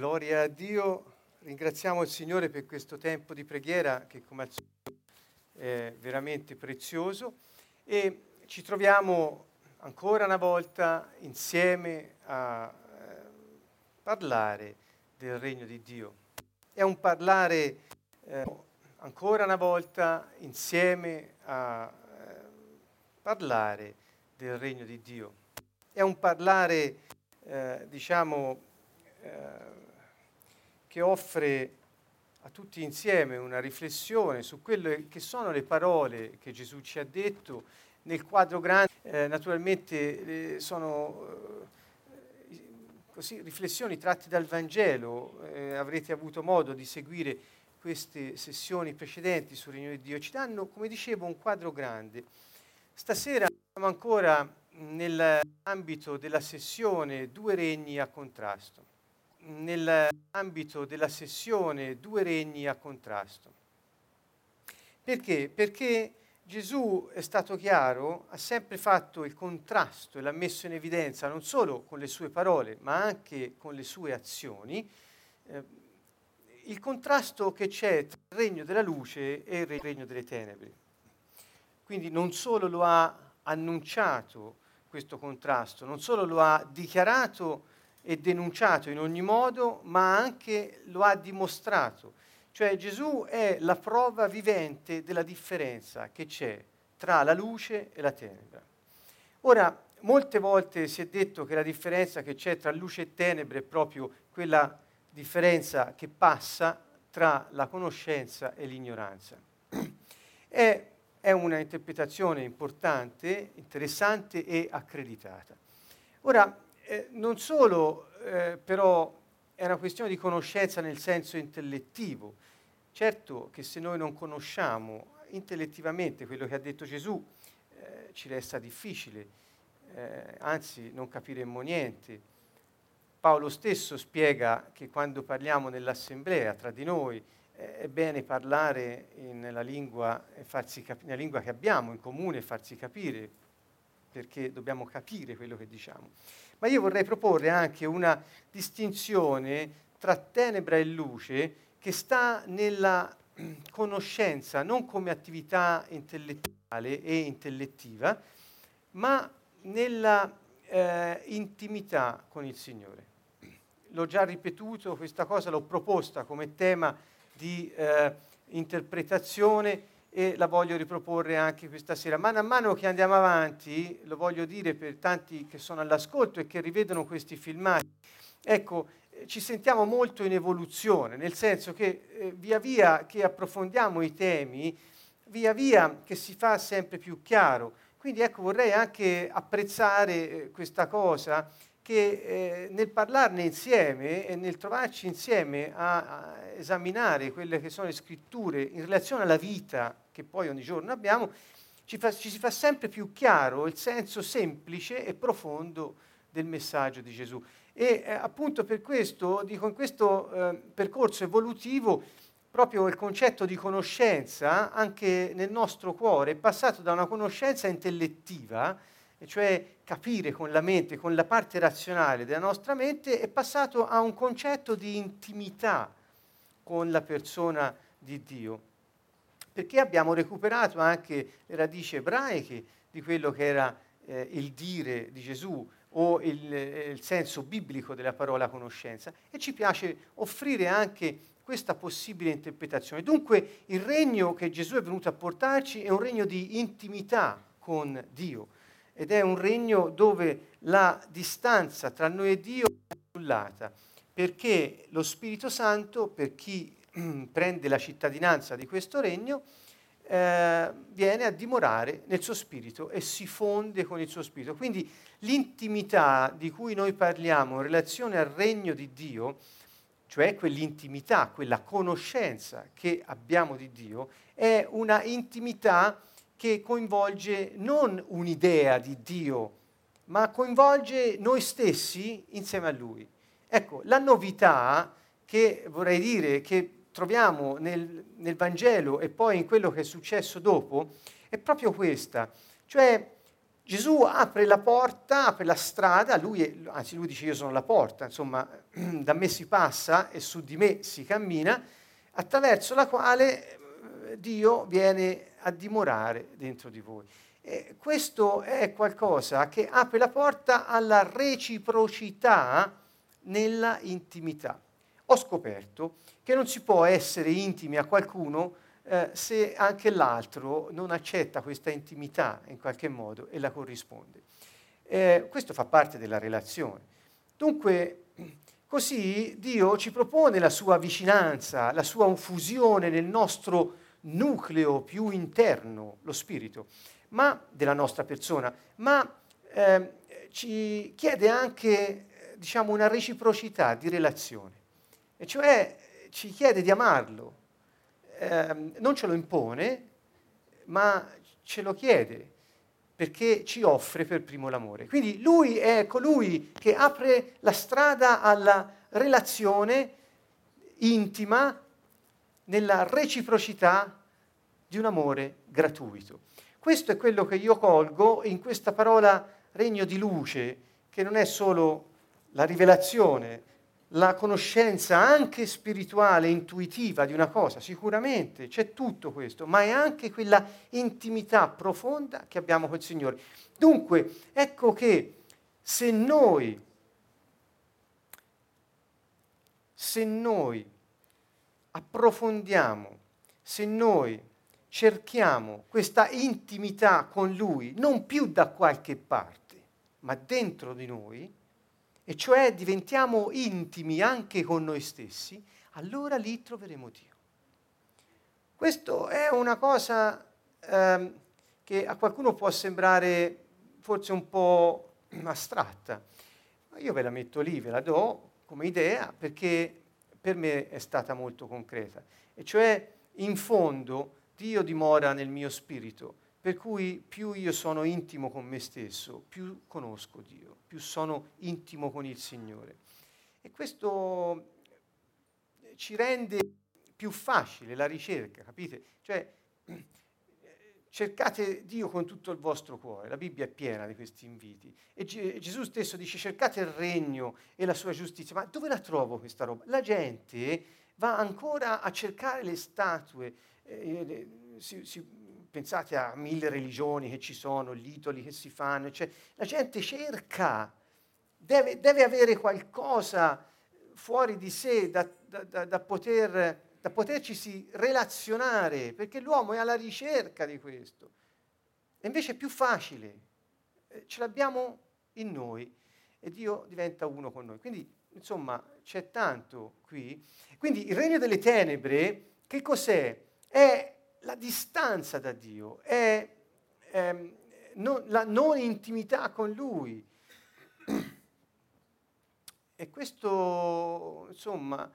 Gloria a Dio, ringraziamo il Signore per questo tempo di preghiera che come al solito è veramente prezioso e ci troviamo ancora una volta insieme a parlare del Regno di Dio. È un parlare ancora una volta insieme a parlare del Regno di Dio. È un parlare, che offre a tutti insieme una riflessione su quelle che sono le parole che Gesù ci ha detto nel quadro grande. Naturalmente sono così riflessioni tratte dal Vangelo, avrete avuto modo di seguire queste sessioni precedenti sul Regno di Dio, ci danno, come dicevo, un quadro grande. Stasera siamo ancora nell'ambito della sessione Due Regni a Contrasto. Nell'ambito della sessione Due Regni a Contrasto. Perché? Perché Gesù è stato chiaro, ha sempre fatto il contrasto e l'ha messo in evidenza non solo con le sue parole, ma anche con le sue azioni, il contrasto che c'è tra il regno della luce e il regno delle tenebre. Quindi non solo lo ha annunciato questo contrasto, non solo lo ha dichiarato e denunciato in ogni modo, ma anche lo ha dimostrato. Cioè Gesù è la prova vivente della differenza che c'è tra la luce e la tenebra. Ora, molte volte si è detto che la differenza che c'è tra luce e tenebre è proprio quella differenza che passa tra la conoscenza e l'ignoranza. È una interpretazione importante, interessante e accreditata. Ora, non solo, però, è una questione di conoscenza nel senso intellettivo. Certo che se noi non conosciamo intellettivamente quello che ha detto Gesù, ci resta difficile, anzi non capiremmo niente. Paolo stesso spiega che quando parliamo nell'assemblea tra di noi è bene parlare nella lingua, nella lingua che abbiamo in comune e farsi capire, perché dobbiamo capire quello che diciamo. Ma io vorrei proporre anche una distinzione tra tenebra e luce che sta nella conoscenza, non come attività intellettuale e intellettiva, ma nella intimità con il Signore. L'ho già ripetuto, questa cosa l'ho proposta come tema di interpretazione e la voglio riproporre anche questa sera. Man mano che andiamo avanti, lo voglio dire per tanti che sono all'ascolto e che rivedono questi filmati, ecco, ci sentiamo molto in evoluzione, nel senso che via via che approfondiamo i temi, via via che si fa sempre più chiaro. Quindi ecco, vorrei anche apprezzare questa cosa che nel parlarne insieme e nel trovarci insieme a esaminare quelle che sono le scritture in relazione alla vita che poi ogni giorno abbiamo, ci si fa sempre più chiaro il senso semplice e profondo del messaggio di Gesù. E appunto per questo, dico, in questo percorso evolutivo, proprio il concetto di conoscenza anche nel nostro cuore è passato da una conoscenza intellettiva, cioè capire con la mente, con la parte razionale della nostra mente, è passato a un concetto di intimità con la persona di Dio, perché abbiamo recuperato anche le radici ebraiche di quello che era il dire di Gesù o il senso biblico della parola conoscenza, e ci piace offrire anche questa possibile interpretazione. Dunque il regno che Gesù è venuto a portarci è un regno di intimità con Dio, ed è un regno dove la distanza tra noi e Dio è annullata, perché lo Spirito Santo, per chi prende la cittadinanza di questo regno, viene a dimorare nel suo spirito e si fonde con il suo spirito. Quindi l'intimità di cui noi parliamo in relazione al regno di Dio, cioè quell'intimità, quella conoscenza che abbiamo di Dio, è una intimità che coinvolge non un'idea di Dio, ma coinvolge noi stessi insieme a Lui. Ecco, la novità che vorrei dire, che troviamo nel Vangelo e poi in quello che è successo dopo, è proprio questa. Cioè Gesù apre la porta, apre la strada, lui dice io sono la porta, insomma da me si passa e su di me si cammina, attraverso la quale Dio viene a dimorare dentro di voi. E questo è qualcosa che apre la porta alla reciprocità nella intimità. Ho scoperto che non si può essere intimi a qualcuno se anche l'altro non accetta questa intimità in qualche modo e la corrisponde. Questo fa parte della relazione. Dunque, così Dio ci propone la sua vicinanza, la sua infusione nel nostro nucleo più interno, lo spirito, ma della nostra persona, ma ci chiede anche, diciamo, una reciprocità di relazione, e cioè ci chiede di amarlo, non ce lo impone, ma ce lo chiede, perché ci offre per primo l'amore. Quindi lui è colui che apre la strada alla relazione intima nella reciprocità di un amore gratuito. Questo è quello che io colgo in questa parola regno di luce, che non è solo la rivelazione, la conoscenza anche spirituale, intuitiva di una cosa, sicuramente c'è tutto questo, ma è anche quella intimità profonda che abbiamo col Signore. Dunque, ecco che se noi approfondiamo, se noi cerchiamo questa intimità con Lui, non più da qualche parte, ma dentro di noi, e cioè diventiamo intimi anche con noi stessi, allora lì troveremo Dio. Questo è una cosa che a qualcuno può sembrare forse un po' astratta, ma io ve la metto lì, ve la do come idea, perché per me è stata molto concreta. E cioè, in fondo, Dio dimora nel mio spirito, per cui più io sono intimo con me stesso, più conosco Dio, più sono intimo con il Signore. E questo ci rende più facile la ricerca, capite? Cioè, cercate Dio con tutto il vostro cuore, la Bibbia è piena di questi inviti. E Gesù stesso dice: cercate il regno e la sua giustizia. Ma dove la trovo questa roba? La gente va ancora a cercare le statue, pensate a 1000 religioni che ci sono, gli idoli che si fanno, cioè, la gente cerca, deve avere qualcosa fuori di sé da poterci relazionare, perché l'uomo è alla ricerca di questo. E invece è più facile, ce l'abbiamo in noi e Dio diventa uno con noi. Quindi, insomma, c'è tanto qui. Quindi il regno delle tenebre, che cos'è? È la distanza da Dio, la non intimità con Lui. E questo, insomma,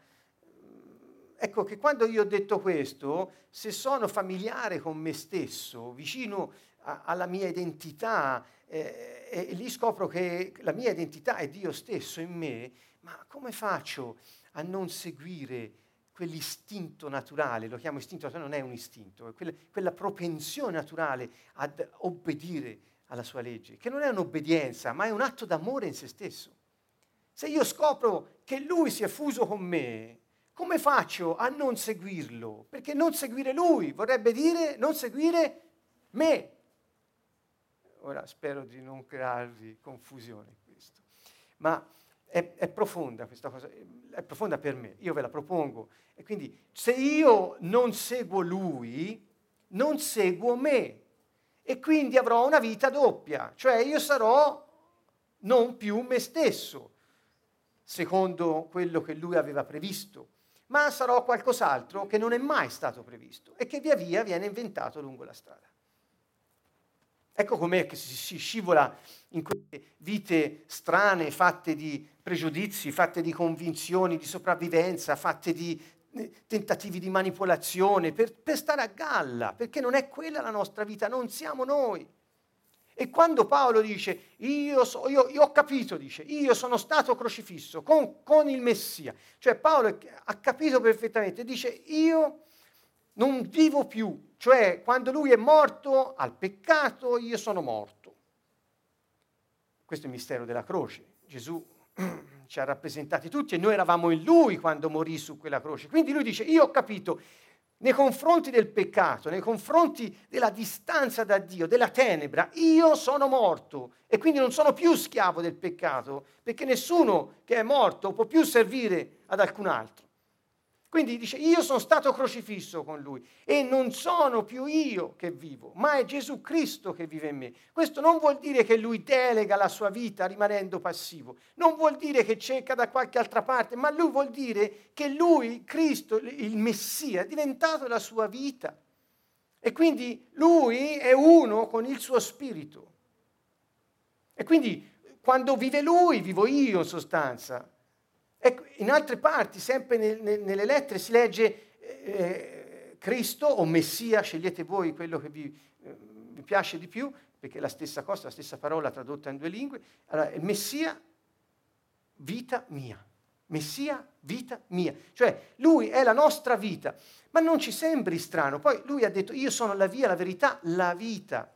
ecco che quando io ho detto questo, se sono familiare con me stesso, vicino alla mia identità, e lì scopro che la mia identità è Dio stesso in me, ma come faccio a non seguire quell'istinto naturale? Lo chiamo istinto naturale, non è un istinto, è quella propensione naturale ad obbedire alla sua legge, che non è un'obbedienza, ma è un atto d'amore in se stesso. Se io scopro che Lui si è fuso con me, come faccio a non seguirlo? Perché non seguire Lui vorrebbe dire non seguire me. Ora spero di non crearvi confusione in questo, ma è profonda questa cosa, è profonda per me, io ve la propongo. E quindi se io non seguo Lui, non seguo me, e quindi avrò una vita doppia, cioè io sarò non più me stesso, secondo quello che Lui aveva previsto, ma sarò qualcos'altro che non è mai stato previsto e che via via viene inventato lungo la strada. Ecco com'è che si scivola in queste vite strane, fatte di pregiudizi, fatte di convinzioni, di sopravvivenza, fatte di tentativi di manipolazione, per stare a galla, perché non è quella la nostra vita, non siamo noi. E quando Paolo dice, io ho capito, dice, io sono stato crocifisso con il Messia, cioè Paolo ha capito perfettamente, dice, io non vivo più, cioè quando lui è morto al peccato, io sono morto. Questo è il mistero della croce. Gesù ci ha rappresentati tutti e noi eravamo in Lui quando morì su quella croce. Quindi Lui dice, io ho capito, nei confronti del peccato, nei confronti della distanza da Dio, della tenebra, io sono morto e quindi non sono più schiavo del peccato, perché nessuno che è morto può più servire ad alcun altro. Quindi dice, io sono stato crocifisso con Lui e non sono più io che vivo, ma è Gesù Cristo che vive in me. Questo non vuol dire che Lui delega la sua vita rimanendo passivo, non vuol dire che cerca da qualche altra parte, ma Lui vuol dire che Lui, Cristo, il Messia, è diventato la sua vita. E quindi Lui è uno con il suo spirito. E quindi quando vive Lui, vivo io in sostanza. Ecco, in altre parti, sempre nelle lettere, si legge Cristo o Messia, scegliete voi quello che vi piace di più, perché è la stessa cosa, la stessa parola tradotta in due lingue. Allora, Messia, vita mia. Messia, vita mia. Cioè, Lui è la nostra vita. Ma non ci sembri strano. Poi Lui ha detto, io sono la via, la verità, la vita.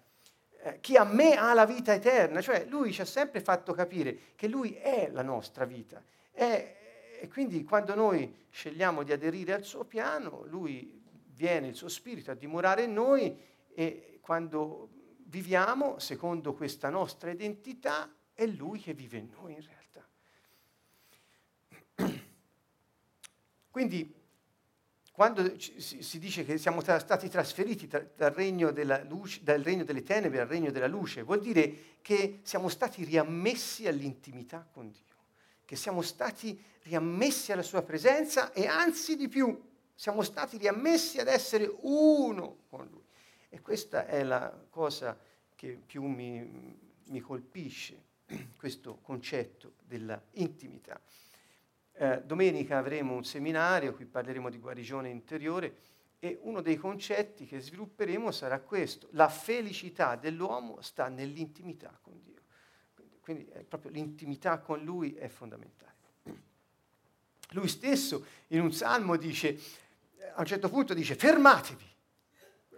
Chi a me ha la vita eterna. Cioè, Lui ci ha sempre fatto capire che Lui è la nostra vita. E quindi quando noi scegliamo di aderire al suo piano, Lui viene, il suo spirito, a dimorare in noi e quando viviamo, secondo questa nostra identità, è Lui che vive in noi in realtà. Quindi quando si dice che siamo stati trasferiti dal regno della luce, dal regno delle tenebre al regno della luce, vuol dire che siamo stati riammessi all'intimità con Dio, che siamo stati riammessi alla sua presenza e anzi di più, siamo stati riammessi ad essere uno con Lui. E questa è la cosa che più mi colpisce, questo concetto dell'intimità. Domenica avremo un seminario, qui parleremo di guarigione interiore, e uno dei concetti che svilupperemo sarà questo, la felicità dell'uomo sta nell'intimità con Dio. Quindi proprio l'intimità con Lui è fondamentale. Lui stesso in un salmo dice, a un certo punto dice, fermatevi,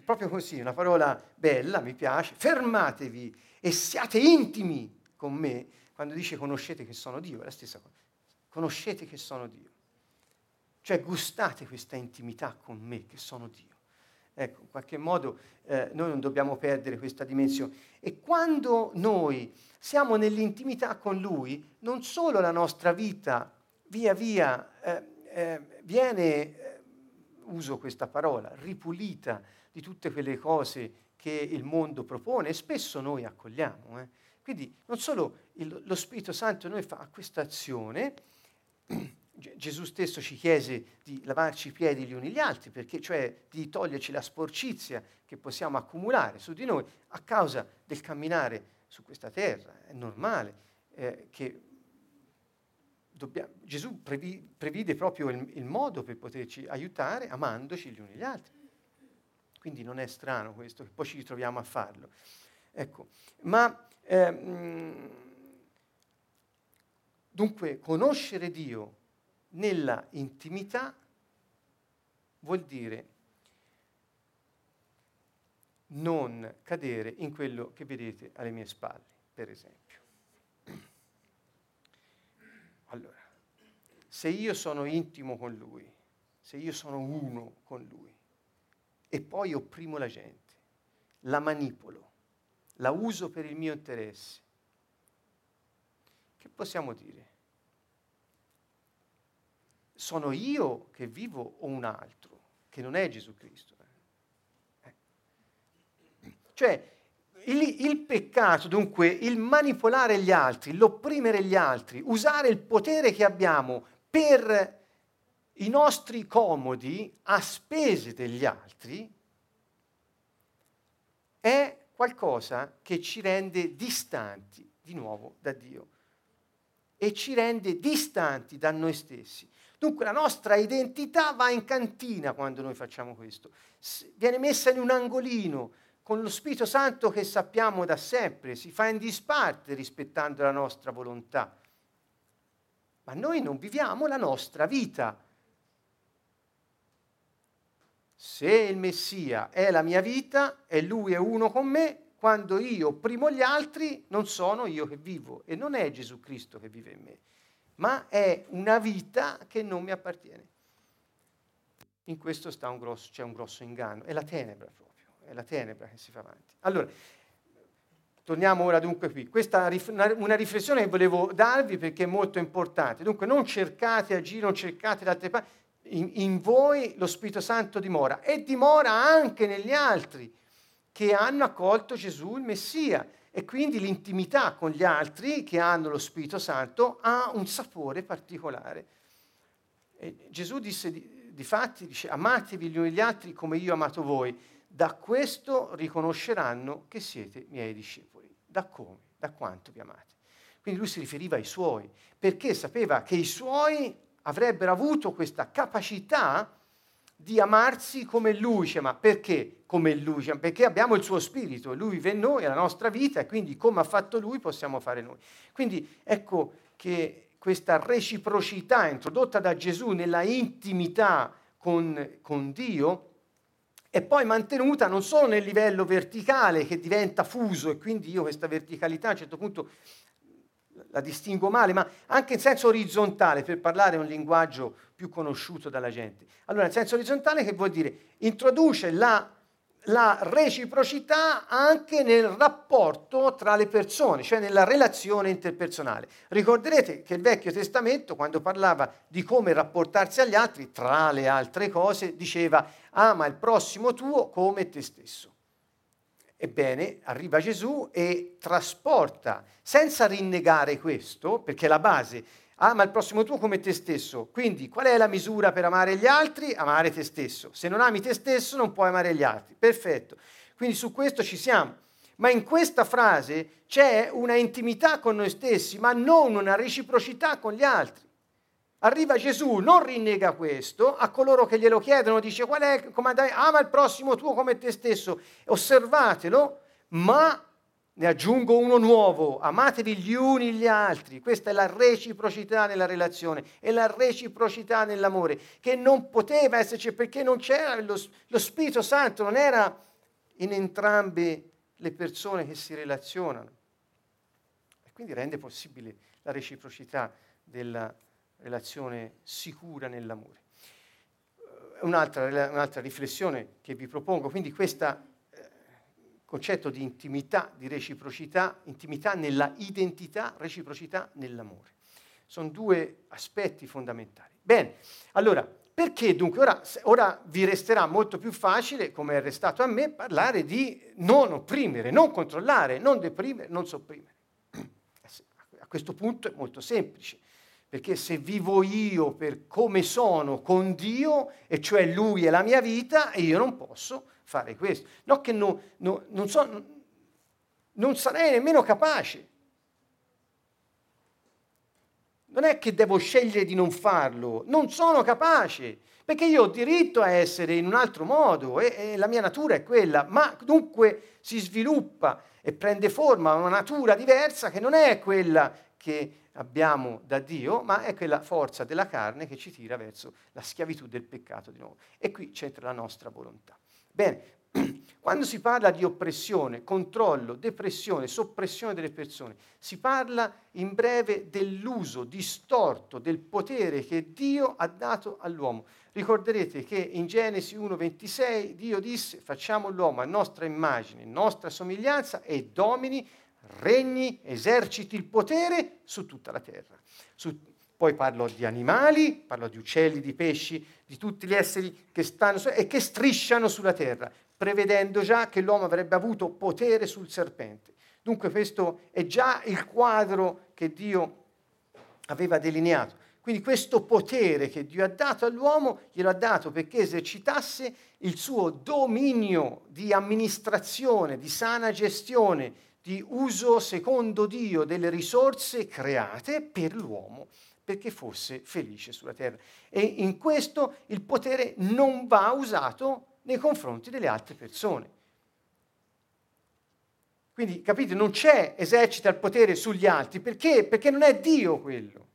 proprio così, una parola bella, mi piace, fermatevi e siate intimi con me, quando dice conoscete che sono Dio, è la stessa cosa, conoscete che sono Dio, cioè gustate questa intimità con me che sono Dio. Ecco, in qualche modo noi non dobbiamo perdere questa dimensione. E quando noi siamo nell'intimità con Lui, non solo la nostra vita via via viene, uso questa parola, ripulita di tutte quelle cose che il mondo propone e spesso noi accogliamo. Quindi non solo lo Spirito Santo noi fa questa azione, Gesù stesso ci chiese di lavarci i piedi gli uni gli altri, perché cioè di toglierci la sporcizia che possiamo accumulare su di noi a causa del camminare su questa terra. È normale che Gesù previde proprio il modo per poterci aiutare amandoci gli uni gli altri. Quindi non è strano questo, che poi ci ritroviamo a farlo. Ecco, ma dunque conoscere Dio nella intimità vuol dire non cadere in quello che vedete alle mie spalle, per esempio. Allora, se io sono intimo con Lui, se io sono uno con Lui, e poi opprimo la gente, la manipolo, la uso per il mio interesse, che possiamo dire? Sono io che vivo o un altro, che non è Gesù Cristo? Cioè, il peccato, dunque, il manipolare gli altri, l'opprimere gli altri, usare il potere che abbiamo per i nostri comodi a spese degli altri, è qualcosa che ci rende distanti, di nuovo, da Dio. E ci rende distanti da noi stessi. Dunque la nostra identità va in cantina quando noi facciamo questo. Viene messa in un angolino con lo Spirito Santo che sappiamo da sempre, si fa in disparte rispettando la nostra volontà. Ma noi non viviamo la nostra vita. Se il Messia è la mia vita e Lui è uno con me, quando io opprimo gli altri non sono io che vivo e non è Gesù Cristo che vive in me. ma è una vita che non mi appartiene. In questo sta c'è un grosso inganno, è la tenebra proprio, è la tenebra che si fa avanti. Allora, torniamo ora dunque qui. Questa è una riflessione che volevo darvi perché è molto importante. Dunque non cercate a giro, non cercate da altre parti, in voi lo Spirito Santo dimora e dimora anche negli altri che hanno accolto Gesù il Messia, e quindi l'intimità con gli altri che hanno lo Spirito Santo ha un sapore particolare. E Gesù disse difatti, amatevi gli uni gli altri come io ho amato voi, da questo riconosceranno che siete miei discepoli. Da come? Da quanto vi amate. Quindi lui si riferiva ai suoi, perché sapeva che i suoi avrebbero avuto questa capacità di amarsi come lui, cioè, ma perché come lui? Cioè, perché abbiamo il suo spirito, lui vive in noi, è la nostra vita, e quindi come ha fatto lui possiamo fare noi. Quindi ecco che questa reciprocità introdotta da Gesù nella intimità con Dio è poi mantenuta non solo nel livello verticale che diventa fuso, e quindi io questa verticalità a un certo punto la distingo male, ma anche in senso orizzontale, per parlare un linguaggio più conosciuto dalla gente. Allora, in senso orizzontale che vuol dire? Introduce la reciprocità anche nel rapporto tra le persone, cioè nella relazione interpersonale. Ricorderete che il Vecchio Testamento, quando parlava di come rapportarsi agli altri, tra le altre cose, diceva ama il prossimo tuo come te stesso. Ebbene, arriva Gesù e trasporta, senza rinnegare questo, perché la base, ama il prossimo tuo come te stesso. Quindi, qual è la misura per amare gli altri? Amare te stesso. Se non ami te stesso, non puoi amare gli altri. Perfetto. Quindi su questo ci siamo. Ma in questa frase c'è una intimità con noi stessi, ma non una reciprocità con gli altri. Arriva Gesù, non rinnega questo, a coloro che glielo chiedono dice qual è il comandamento? Ama il prossimo tuo come te stesso, osservatelo, ma ne aggiungo uno nuovo, amatevi gli uni gli altri. Questa è la reciprocità nella relazione, è la reciprocità nell'amore, che non poteva esserci perché non c'era lo Spirito Santo, non era in entrambe le persone che si relazionano. E quindi rende possibile la reciprocità della relazione sicura nell'amore. Un'altra riflessione che vi propongo, quindi questo concetto di intimità, di reciprocità, intimità nella identità, reciprocità nell'amore. Sono due aspetti fondamentali. Bene, allora, perché dunque? Ora vi resterà molto più facile, come è restato a me, parlare di non opprimere, non controllare, non deprimere, non sopprimere. A questo punto è molto semplice. Perché se vivo io per come sono con Dio, e cioè Lui è la mia vita, io non posso fare questo. No, che non sarei nemmeno capace. Non è che devo scegliere di non farlo, non sono capace, perché io ho diritto a essere in un altro modo, e la mia natura è quella, ma dunque si sviluppa e prende forma una natura diversa che non è quella che abbiamo da Dio, ma è quella forza della carne che ci tira verso la schiavitù del peccato di nuovo. E qui c'entra la nostra volontà. Bene, quando si parla di oppressione, controllo, depressione, soppressione delle persone, si parla in breve dell'uso distorto del potere che Dio ha dato all'uomo. Ricorderete che in Genesi 1:26 Dio disse: facciamo l'uomo a nostra immagine, nostra somiglianza, e domini, regni, eserciti il potere su tutta la terra. Poi parlo di animali, parlo di uccelli, di pesci, di tutti gli esseri che stanno e che strisciano sulla terra, prevedendo già che l'uomo avrebbe avuto potere sul serpente. Dunque questo è già il quadro che Dio aveva delineato. Quindi questo potere che Dio ha dato all'uomo, glielo ha dato perché esercitasse il suo dominio di amministrazione, di sana gestione, di uso secondo Dio delle risorse create per l'uomo, perché fosse felice sulla terra. E in questo il potere non va usato nei confronti delle altre persone. Quindi, capite, non c'è esercita il potere sugli altri, perché? Perché non è Dio quello.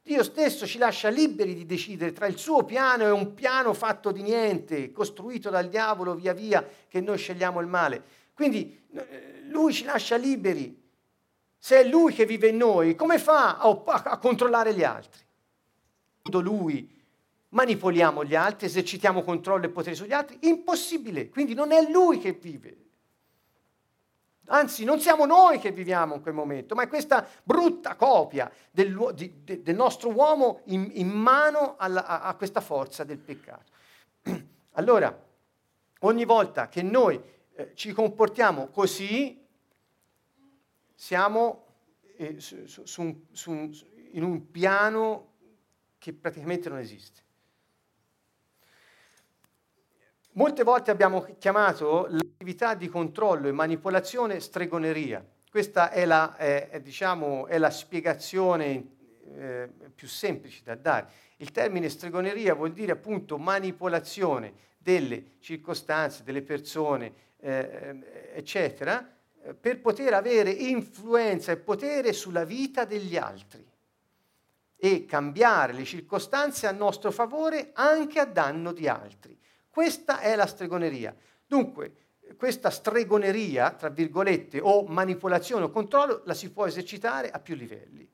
Dio stesso ci lascia liberi di decidere tra il suo piano e un piano fatto di niente, costruito dal diavolo via via, che noi scegliamo il male. Quindi lui ci lascia liberi, se è Lui che vive in noi, come fa a controllare gli altri? Lui manipoliamo gli altri, esercitiamo controllo e potere sugli altri? Impossibile, quindi non è Lui che vive. Anzi, non siamo noi che viviamo in quel momento, ma è questa brutta copia del nostro uomo in mano a questa forza del peccato. Allora, ogni volta che noi ci comportiamo così, siamo in un piano che praticamente non esiste. Molte volte abbiamo chiamato l'attività di controllo e manipolazione stregoneria. Questa è la spiegazione più semplice da dare. Il termine stregoneria vuol dire appunto manipolazione delle circostanze, delle persone, eccetera, per poter avere influenza e potere sulla vita degli altri e cambiare le circostanze a nostro favore anche a danno di altri. Questa è la stregoneria. Dunque, questa stregoneria, tra virgolette, o manipolazione o controllo, la si può esercitare a più livelli.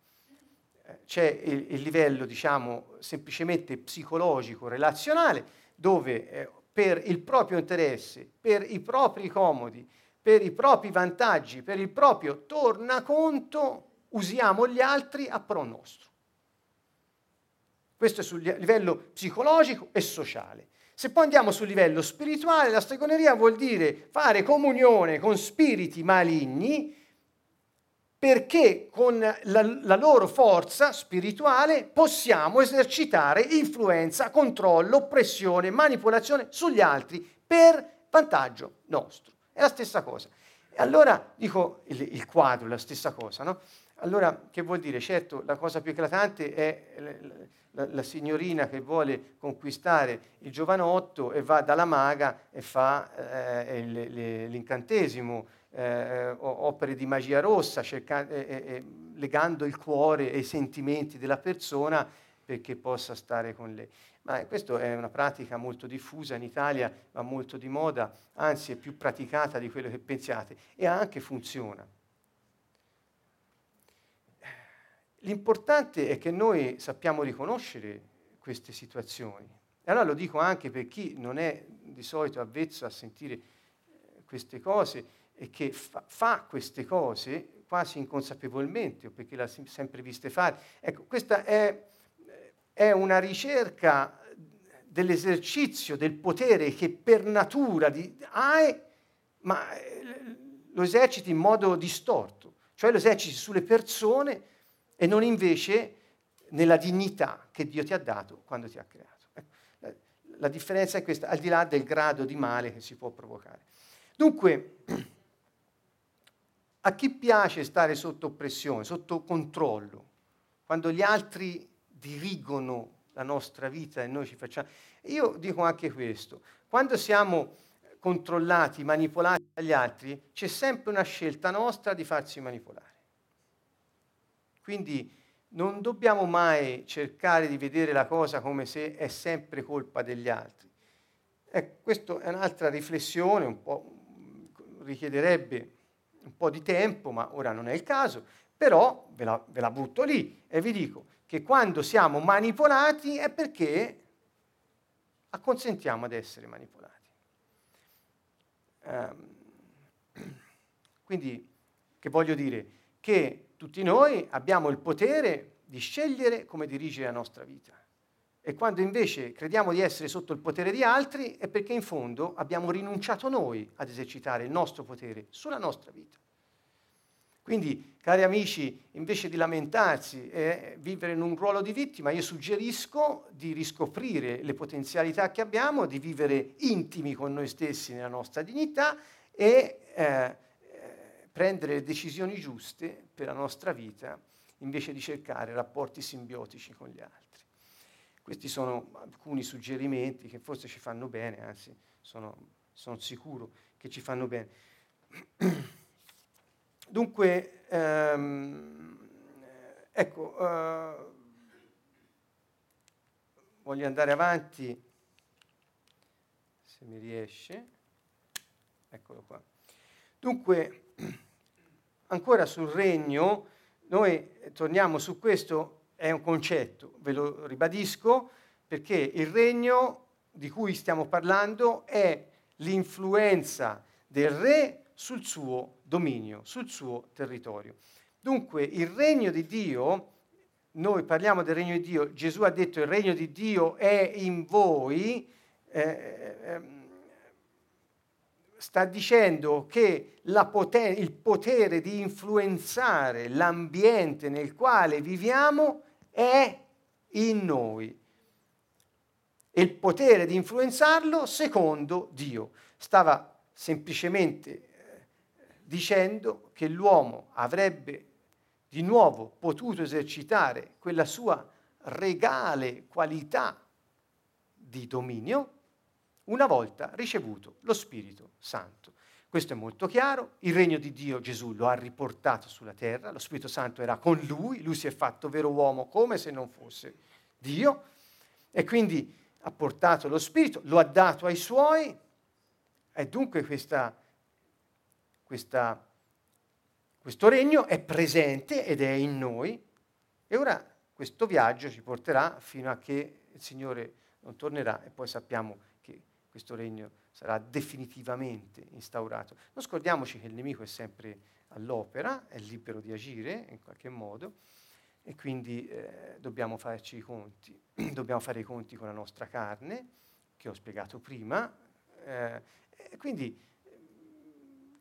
C'è il livello, diciamo, semplicemente psicologico, relazionale, dove per il proprio interesse, per i propri comodi, per i propri vantaggi, per il proprio tornaconto, usiamo gli altri a pro nostro. Questo è sul livello psicologico e sociale. Se poi andiamo sul livello spirituale, la stregoneria vuol dire fare comunione con spiriti maligni perché con la loro forza spirituale possiamo esercitare influenza, controllo, oppressione, manipolazione sugli altri per vantaggio nostro. È la stessa cosa. Allora, dico, il quadro è la stessa cosa, no? Allora, che vuol dire? Certo, la cosa più eclatante è la signorina che vuole conquistare il giovanotto e va dalla maga e fa l'incantesimo, opere di magia rossa, legando il cuore e i sentimenti della persona perché possa stare con lei. Ma questa è una pratica molto diffusa in Italia, va molto di moda, anzi è più praticata di quello che pensiate, e anche funziona. L'importante è che noi sappiamo riconoscere queste situazioni. E allora lo dico anche per chi non è di solito avvezzo a sentire queste cose e che fa queste cose quasi inconsapevolmente o perché l'ha sempre viste fare. Ecco, questa è una ricerca dell'esercizio del potere che per natura hai, ma lo eserciti in modo distorto, cioè lo eserciti sulle persone e non invece nella dignità che Dio ti ha dato quando ti ha creato. La differenza è questa, al di là del grado di male che si può provocare. Dunque, a chi piace stare sotto oppressione, sotto controllo, quando gli altri dirigono la nostra vita e noi ci facciamo... Io dico anche questo, quando siamo controllati, manipolati dagli altri, c'è sempre una scelta nostra di farsi manipolare. Quindi non dobbiamo mai cercare di vedere la cosa come se è sempre colpa degli altri. Ecco, questa è un'altra riflessione, un po' richiederebbe un po' di tempo, ma ora non è il caso, però ve la butto lì e vi dico che quando siamo manipolati è perché acconsentiamo ad essere manipolati. Quindi, che voglio dire? Che tutti noi abbiamo il potere di scegliere come dirigere la nostra vita. E quando invece crediamo di essere sotto il potere di altri è perché in fondo abbiamo rinunciato noi ad esercitare il nostro potere sulla nostra vita. Quindi, cari amici, invece di lamentarsi e vivere in un ruolo di vittima, io suggerisco di riscoprire le potenzialità che abbiamo, di vivere intimi con noi stessi nella nostra dignità e prendere le decisioni giuste per la nostra vita invece di cercare rapporti simbiotici con gli altri. Questi sono alcuni suggerimenti che forse ci fanno bene, anzi sono sicuro che ci fanno bene. Dunque, voglio andare avanti, se mi riesce, eccolo qua. Dunque, ancora sul regno, noi torniamo su questo, è un concetto, ve lo ribadisco, perché il regno di cui stiamo parlando è l'influenza del re sul suo dominio, sul suo territorio. Dunque il regno di Dio, noi parliamo del regno di Dio, Gesù ha detto il regno di Dio è in voi, sta dicendo che il potere di influenzare l'ambiente nel quale viviamo è in noi. E il potere di influenzarlo secondo Dio. Stava semplicemente dicendo che l'uomo avrebbe di nuovo potuto esercitare quella sua regale qualità di dominio una volta ricevuto lo Spirito Santo. Questo è molto chiaro, il regno di Dio Gesù lo ha riportato sulla terra, lo Spirito Santo era con lui si è fatto vero uomo come se non fosse Dio, e quindi ha portato lo Spirito, lo ha dato ai suoi, e dunque questo regno è presente ed è in noi, e ora questo viaggio ci porterà fino a che il Signore non tornerà, e poi sappiamo che questo regno sarà definitivamente instaurato. Non scordiamoci che il nemico è sempre all'opera, è libero di agire in qualche modo, e quindi dobbiamo farci i conti, dobbiamo fare i conti con la nostra carne, che ho spiegato prima, quindi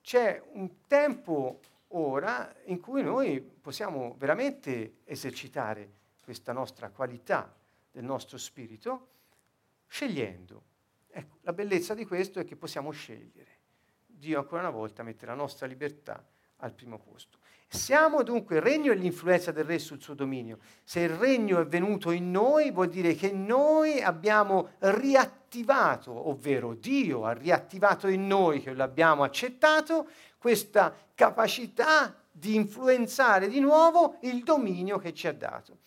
c'è un tempo ora in cui noi possiamo veramente esercitare questa nostra qualità del nostro spirito, scegliendo. Ecco, la bellezza di questo è che possiamo scegliere. Dio ancora una volta mette la nostra libertà al primo posto. Siamo dunque il regno e l'influenza del re sul suo dominio. Se il regno è venuto in noi, vuol dire che noi abbiamo riattivato, ovvero Dio ha riattivato in noi, che l'abbiamo accettato, questa capacità di influenzare di nuovo il dominio che ci ha dato.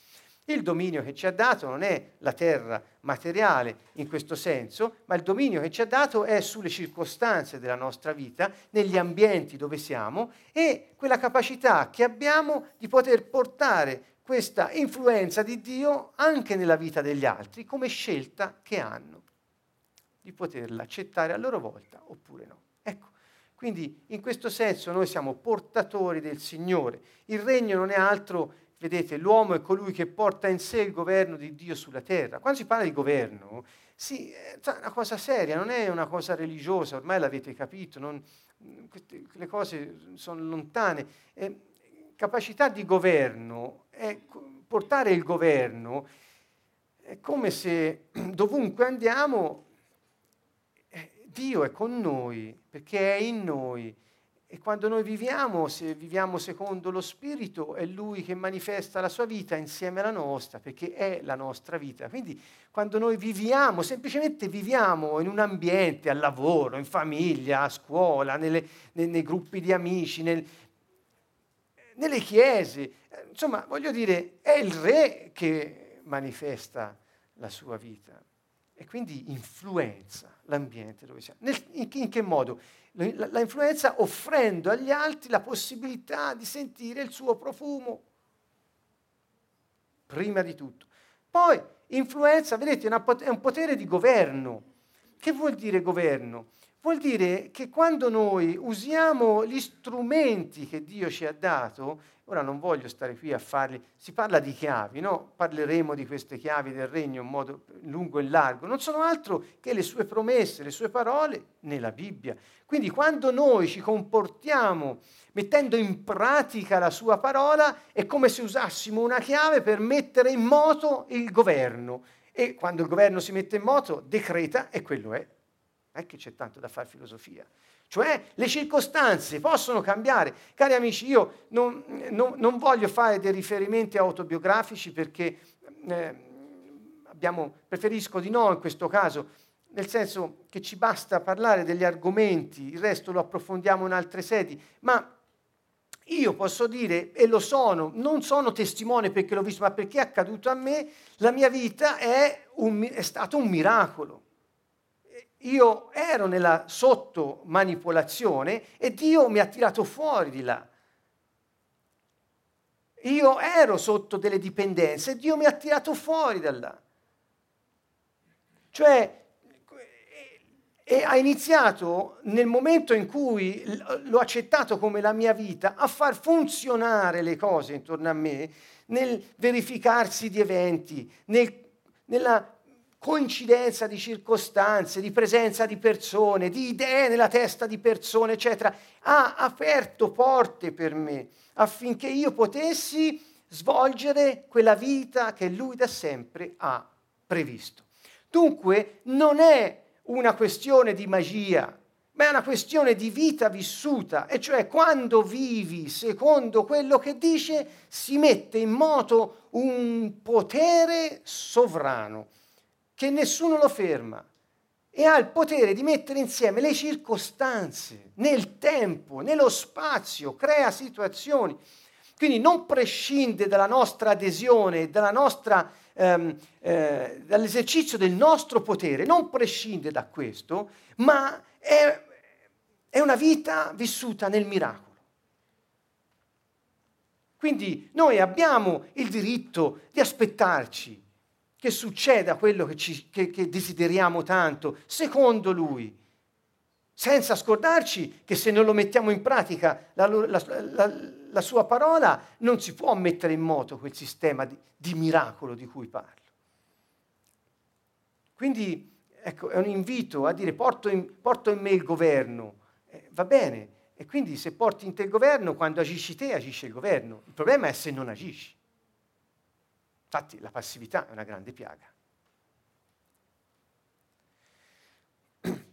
Il dominio che ci ha dato non è la terra materiale in questo senso, ma il dominio che ci ha dato è sulle circostanze della nostra vita, negli ambienti dove siamo, e quella capacità che abbiamo di poter portare questa influenza di Dio anche nella vita degli altri, come scelta che hanno, di poterla accettare a loro volta oppure no. Ecco. Quindi in questo senso noi siamo portatori del Signore. Il regno non è altro. Vedete, l'uomo è colui che porta in sé il governo di Dio sulla terra. Quando si parla di governo, è una cosa seria, non è una cosa religiosa, ormai l'avete capito, le cose sono lontane. Capacità di governo, portare il governo, è come se dovunque andiamo Dio è con noi, perché è in noi. E quando noi viviamo, se viviamo secondo lo Spirito, è Lui che manifesta la sua vita insieme alla nostra, perché è la nostra vita. Quindi quando noi viviamo, semplicemente viviamo in un ambiente, al lavoro, in famiglia, a scuola, nei gruppi di amici, nelle chiese, insomma, voglio dire, è il Re che manifesta la sua vita. E quindi influenza l'ambiente dove siamo. In che modo? La influenza offrendo agli altri la possibilità di sentire il suo profumo, prima di tutto. Poi influenza, vedete, è un potere di governo. Che vuol dire governo? Vuol dire che quando noi usiamo gli strumenti che Dio ci ha dato, ora non voglio stare qui a farli, si parla di chiavi, no? Parleremo di queste chiavi del regno in modo lungo e largo, non sono altro che le sue promesse, le sue parole nella Bibbia. Quindi quando noi ci comportiamo mettendo in pratica la sua parola, è come se usassimo una chiave per mettere in moto il governo. E quando il governo si mette in moto, decreta, e quello è. Non è che c'è tanto da fare filosofia, cioè le circostanze possono cambiare. Cari amici, io non voglio fare dei riferimenti autobiografici perché preferisco di no in questo caso, nel senso che ci basta parlare degli argomenti, il resto lo approfondiamo in altre sedi, ma io posso dire, e lo sono, non sono testimone perché l'ho visto, ma perché è accaduto a me, la mia vita è stato un miracolo. Io ero nella sottomanipolazione e Dio mi ha tirato fuori di là. Io ero sotto delle dipendenze e Dio mi ha tirato fuori da là. Cioè, e ha iniziato, nel momento in cui l'ho accettato come la mia vita, a far funzionare le cose intorno a me, nel verificarsi di eventi, nella coincidenza di circostanze, di presenza di persone, di idee nella testa di persone, eccetera. Ha aperto porte per me affinché io potessi svolgere quella vita che Lui da sempre ha previsto. Dunque non è una questione di magia, ma è una questione di vita vissuta, e cioè quando vivi secondo quello che dice si mette in moto un potere sovrano che nessuno lo ferma e ha il potere di mettere insieme le circostanze nel tempo, nello spazio, crea situazioni. Quindi non prescinde dalla nostra adesione, dalla nostra dall'esercizio del nostro potere, non prescinde da questo, ma è una vita vissuta nel miracolo. Quindi noi abbiamo il diritto di aspettarci che succeda quello che desideriamo tanto, secondo Lui, senza scordarci che se non lo mettiamo in pratica la sua parola, non si può mettere in moto quel sistema di miracolo di cui parlo. Quindi ecco, è un invito a dire porto in me il governo, va bene, e quindi se porti in te il governo, quando agisci te agisce il governo, il problema è se non agisci. Infatti la passività è una grande piaga.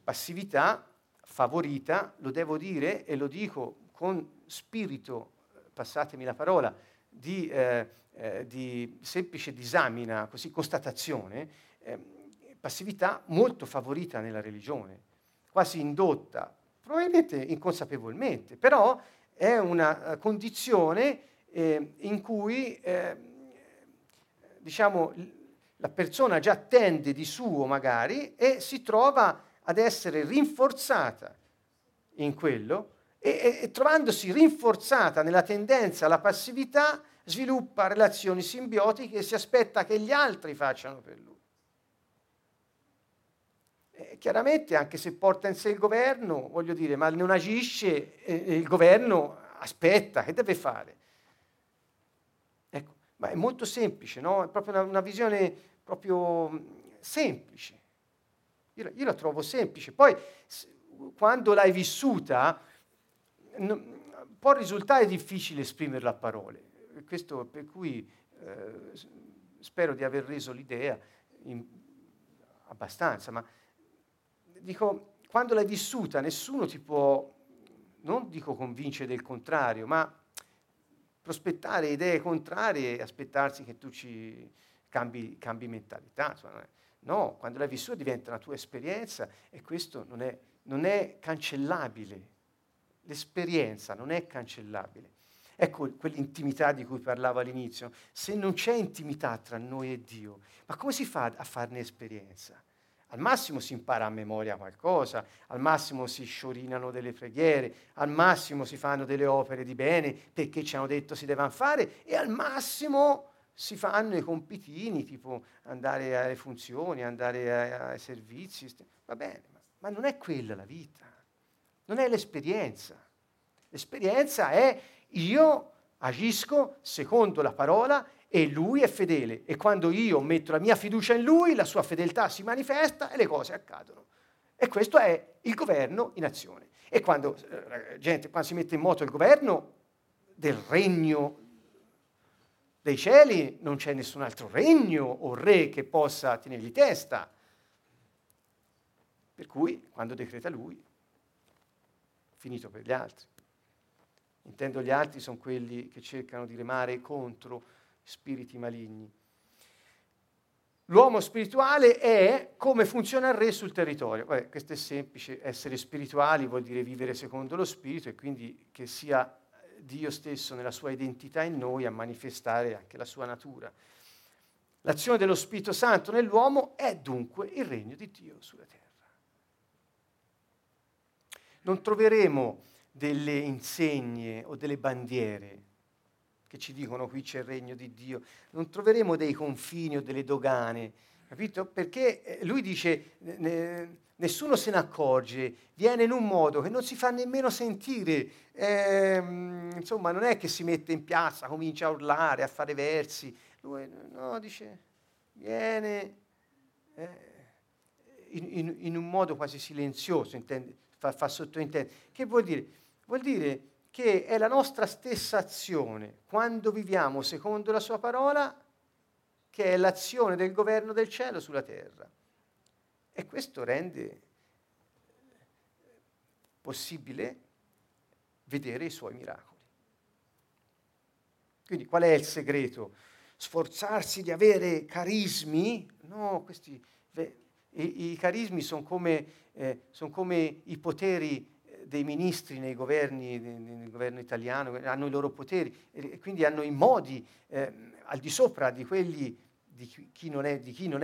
Passività favorita, lo devo dire e lo dico con spirito, passatemi la parola, di semplice disamina, così constatazione, passività molto favorita nella religione, quasi indotta, probabilmente inconsapevolmente, però è una condizione in cui diciamo la persona già tende di suo magari e si trova ad essere rinforzata in quello, e trovandosi rinforzata nella tendenza alla passività sviluppa relazioni simbiotiche e si aspetta che gli altri facciano per lui. E chiaramente anche se porta in sé il governo, voglio dire, ma non agisce, il governo aspetta, che deve fare? Ecco, ma è molto semplice, no? È proprio una visione proprio semplice. Io la trovo semplice. Poi quando l'hai vissuta può risultare difficile esprimerla a parole, questo per cui spero di aver reso l'idea abbastanza, ma dico, quando l'hai vissuta nessuno ti può, non dico convincere del contrario, ma prospettare idee contrarie e aspettarsi che tu ci cambi mentalità, insomma. No, quando l'hai vissuta diventa la tua esperienza e questo non è cancellabile. L'esperienza non è cancellabile. Ecco quell'intimità di cui parlavo all'inizio. Se non c'è intimità tra noi e Dio, ma come si fa a farne esperienza? Al massimo si impara a memoria qualcosa, al massimo si sciorinano delle preghiere, al massimo si fanno delle opere di bene perché ci hanno detto si devono fare, e al massimo si fanno i compitini, tipo andare alle funzioni, andare ai servizi. Va bene, ma non è quella la vita. Non è l'esperienza. L'esperienza è io agisco secondo la parola e Lui è fedele. E quando io metto la mia fiducia in Lui, la sua fedeltà si manifesta e le cose accadono. E questo è il governo in azione. E quando la gente, quando si mette in moto il governo del regno dei cieli, non c'è nessun altro regno o re che possa tenergli testa. Per cui, quando decreta Lui, finito per gli altri. Intendo gli altri sono quelli che cercano di remare contro spiriti maligni. L'uomo spirituale è come funziona il re sul territorio. Vabbè, questo è semplice, essere spirituali vuol dire vivere secondo lo spirito e quindi che sia Dio stesso nella sua identità in noi a manifestare anche la sua natura. L'azione dello Spirito Santo nell'uomo è dunque il regno di Dio sulla terra. Non troveremo delle insegne o delle bandiere che ci dicono qui c'è il regno di Dio, non troveremo dei confini o delle dogane, capito? Perché lui dice nessuno se ne accorge, viene in un modo che non si fa nemmeno sentire, insomma non è che si mette in piazza, comincia a urlare, a fare versi, lui no, dice viene in un modo quasi silenzioso, intende, fa sottointendere. Che vuol dire? Vuol dire che è la nostra stessa azione, quando viviamo secondo la sua parola, che è l'azione del governo del cielo sulla terra. E questo rende possibile vedere i suoi miracoli. Quindi qual è il segreto? Sforzarsi di avere carismi? No, questi i carismi sono come i poteri dei ministri nei governi, nel governo italiano, hanno i loro poteri e quindi hanno i modi al di sopra di quelli di chi non è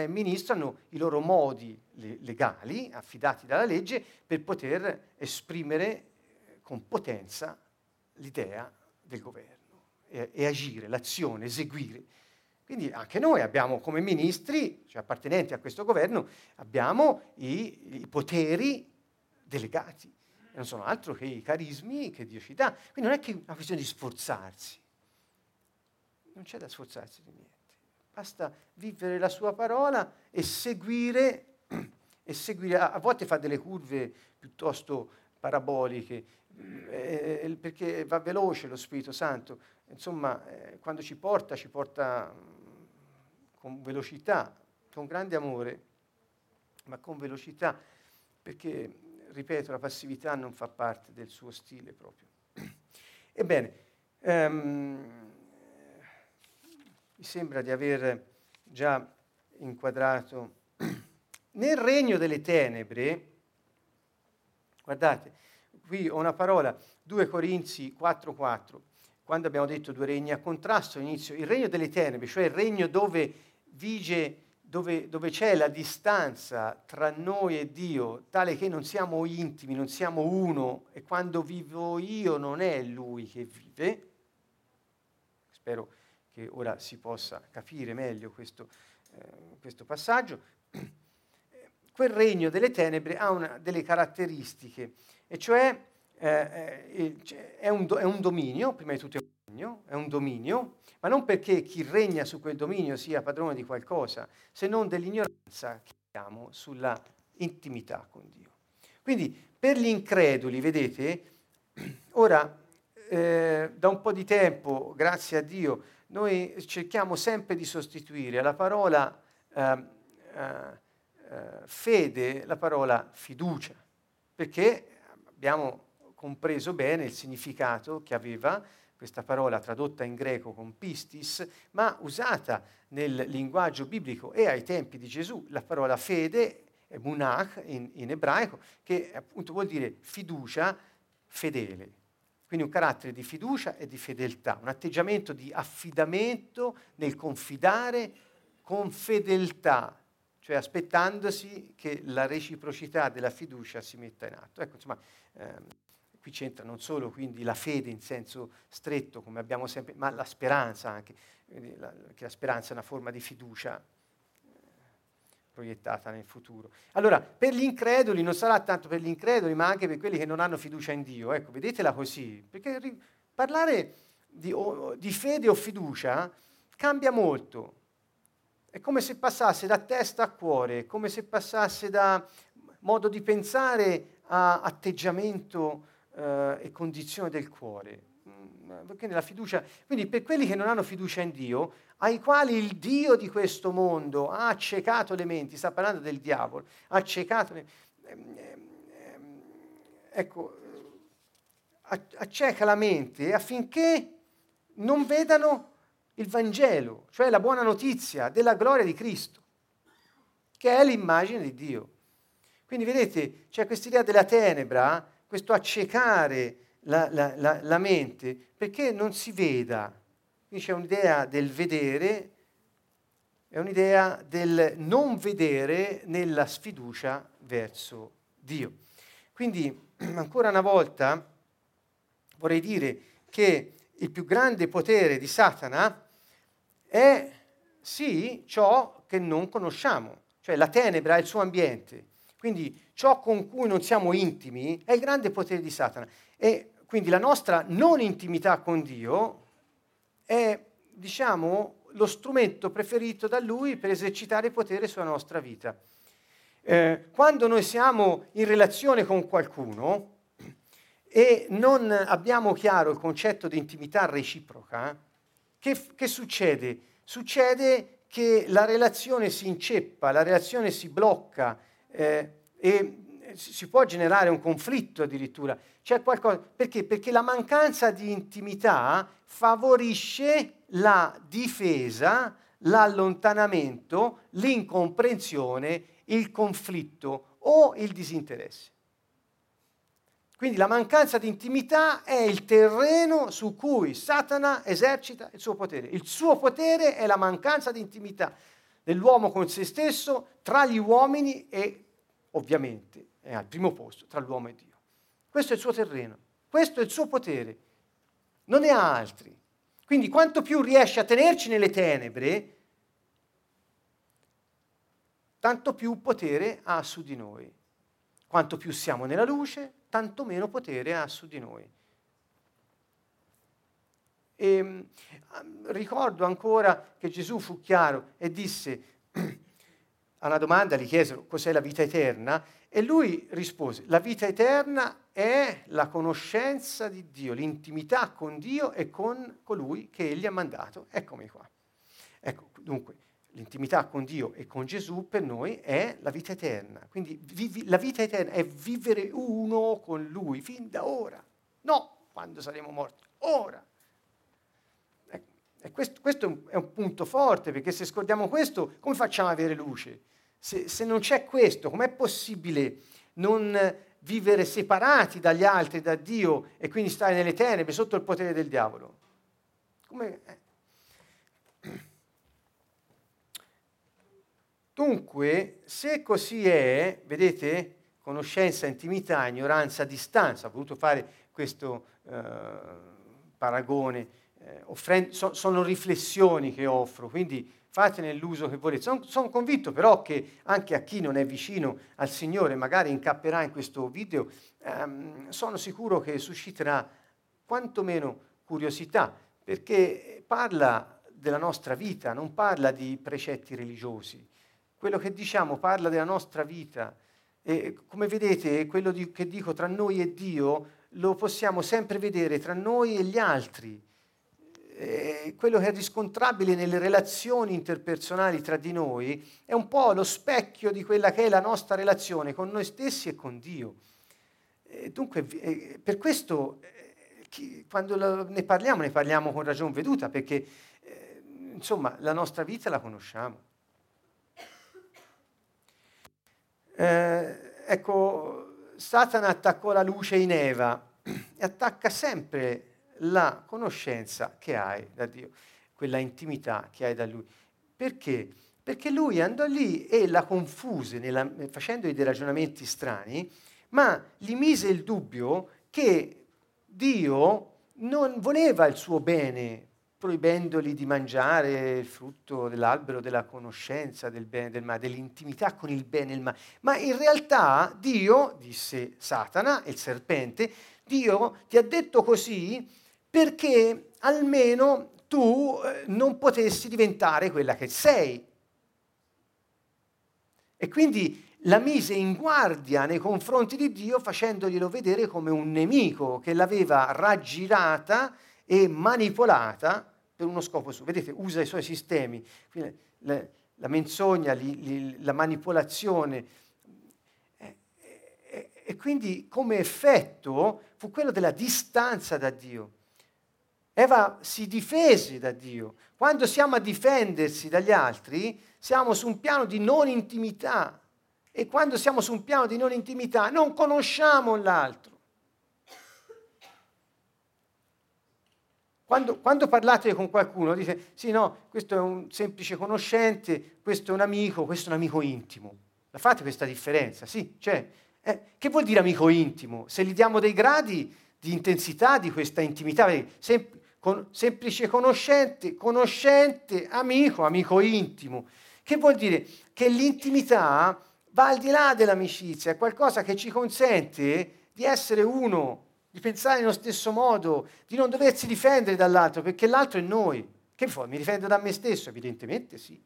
ministro, hanno i loro modi legali affidati dalla legge per poter esprimere con potenza l'idea del governo e agire, l'azione, eseguire. Quindi anche noi abbiamo come ministri, cioè appartenenti a questo governo, abbiamo i poteri delegati. Non sono altro che i carismi che Dio ci dà. Quindi non è che è una questione di sforzarsi. Non c'è da sforzarsi di niente. Basta vivere la sua parola e seguire. A volte fa delle curve piuttosto paraboliche, perché va veloce lo Spirito Santo. Insomma, quando ci porta con velocità, con grande amore, ma con velocità, perché... ripeto, la passività non fa parte del suo stile proprio. Ebbene, mi sembra di aver già inquadrato. Nel regno delle tenebre, guardate, qui ho una parola, 2 Corinzi 4,4, quando abbiamo detto due regni a contrasto, all'inizio, il regno delle tenebre, cioè il regno dove vige... Dove c'è la distanza tra noi e Dio, tale che non siamo intimi, non siamo uno, e quando vivo io non è Lui che vive. Spero che ora si possa capire meglio questo passaggio. Quel regno delle tenebre ha delle caratteristiche, e cioè è un dominio, prima di tutto è un dominio, ma non perché chi regna su quel dominio sia padrone di qualcosa, se non dell'ignoranza che abbiamo sulla intimità con Dio. Quindi per gli increduli, vedete, ora da un po' di tempo, grazie a Dio, noi cerchiamo sempre di sostituire alla parola fede la parola fiducia, perché abbiamo compreso bene il significato che aveva questa parola tradotta in greco con pistis, ma usata nel linguaggio biblico e ai tempi di Gesù. La parola fede è munach in ebraico, che appunto vuol dire fiducia fedele. Quindi un carattere di fiducia e di fedeltà, un atteggiamento di affidamento nel confidare con fedeltà, cioè aspettandosi che la reciprocità della fiducia si metta in atto. Ecco, insomma... Qui c'entra non solo quindi la fede in senso stretto, come abbiamo sempre, ma la speranza anche, perché la speranza è una forma di fiducia proiettata nel futuro. Allora, per gli increduli, non sarà tanto per gli increduli, ma anche per quelli che non hanno fiducia in Dio. Ecco, vedetela così, perché parlare di fede o fiducia cambia molto. È come se passasse da testa a cuore, è come se passasse da modo di pensare a atteggiamento e condizione del cuore. Perché nella fiducia, quindi per quelli che non hanno fiducia in Dio, ai quali il Dio di questo mondo ha accecato le menti, sta parlando del diavolo, ha accecato le ecco, acceca la mente affinché non vedano il Vangelo, cioè la buona notizia della gloria di Cristo, che è l'immagine di Dio. Quindi vedete, c'è questa idea della tenebra, questo accecare la mente, perché non si veda. Quindi c'è un'idea del vedere e un'idea del non vedere nella sfiducia verso Dio. Quindi, ancora una volta, vorrei dire che il più grande potere di Satana è sì ciò che non conosciamo, cioè la tenebra è il suo ambiente. Quindi ciò con cui non siamo intimi è il grande potere di Satana. E quindi la nostra non intimità con Dio è, diciamo, lo strumento preferito da lui per esercitare potere sulla nostra vita. Quando noi siamo in relazione con qualcuno e non abbiamo chiaro il concetto di intimità reciproca, che succede? Succede che la relazione si inceppa, la relazione si blocca, e si può generare un conflitto addirittura. C'è qualcosa, perché? Perché la mancanza di intimità favorisce la difesa, l'allontanamento, l'incomprensione, il conflitto o il disinteresse. Quindi la mancanza di intimità è il terreno su cui Satana esercita il suo potere. Il suo potere è la mancanza di intimità dell'uomo con se stesso, tra gli uomini e, ovviamente, è al primo posto, tra l'uomo e Dio. Questo è il suo terreno, questo è il suo potere, non ne ha altri. Quindi quanto più riesce a tenerci nelle tenebre, tanto più potere ha su di noi. Quanto più siamo nella luce, tanto meno potere ha su di noi. E ricordo ancora che Gesù fu chiaro e disse, a una domanda gli chiesero cos'è la vita eterna, e lui rispose: la vita eterna è la conoscenza di Dio, l'intimità con Dio e con colui che egli ha mandato. Eccomi qua. Ecco, dunque, l'intimità con Dio e con Gesù per noi è la vita eterna. Quindi la vita eterna è vivere uno con lui fin da ora, no quando saremo morti, ora. E questo è un punto forte, perché se scordiamo questo, come facciamo ad avere luce? Se non c'è questo, com'è possibile non vivere separati dagli altri, da Dio, e quindi stare nelle tenebre, sotto il potere del diavolo? Come? Dunque, se così è, vedete, conoscenza, intimità, ignoranza, distanza, ho voluto fare questo paragone. Sono riflessioni che offro, quindi fatene l'uso che volete. Sono convinto però che anche a chi non è vicino al Signore, magari incapperà in questo video, sono sicuro che susciterà quantomeno curiosità, perché parla della nostra vita, non parla di precetti religiosi. Quello che diciamo parla della nostra vita. E come vedete, quello che dico tra noi e Dio lo possiamo sempre vedere tra noi e gli altri. Quello che è riscontrabile nelle relazioni interpersonali tra di noi è un po' lo specchio di quella che è la nostra relazione con noi stessi e con Dio. Dunque, per questo, quando ne parliamo con ragion veduta, perché insomma la nostra vita la conosciamo. Ecco, Satana attaccò la luce in Eva e attacca sempre la conoscenza che hai da Dio, quella intimità che hai da Lui. Perché? Perché lui andò lì e la confuse facendogli dei ragionamenti strani, ma gli mise il dubbio che Dio non voleva il suo bene proibendogli di mangiare il frutto dell'albero della conoscenza del bene e del male, dell'intimità con il bene e il male. Ma in realtà Dio, disse Satana, il serpente, Dio ti ha detto così perché almeno tu non potessi diventare quella che sei. E quindi la mise in guardia nei confronti di Dio, facendoglielo vedere come un nemico che l'aveva raggirata e manipolata per uno scopo suo. Vedete, usa i suoi sistemi, la menzogna, la manipolazione. E quindi come effetto fu quello della distanza da Dio. Eva si difese da Dio. Quando siamo a difendersi dagli altri, siamo su un piano di non intimità. E quando siamo su un piano di non intimità, non conosciamo l'altro. Quando parlate con qualcuno, dite, sì, no, questo è un semplice conoscente, questo è un amico intimo. La fate questa differenza? Sì, c'è. Che vuol dire amico intimo? Se gli diamo dei gradi di intensità di questa intimità, semplice conoscente, conoscente, amico, amico intimo, che vuol dire che l'intimità va al di là dell'amicizia, è qualcosa che ci consente di essere uno, di pensare nello stesso modo, di non doversi difendere dall'altro, perché l'altro è noi. Che poi mi difendo da me stesso? Evidentemente sì.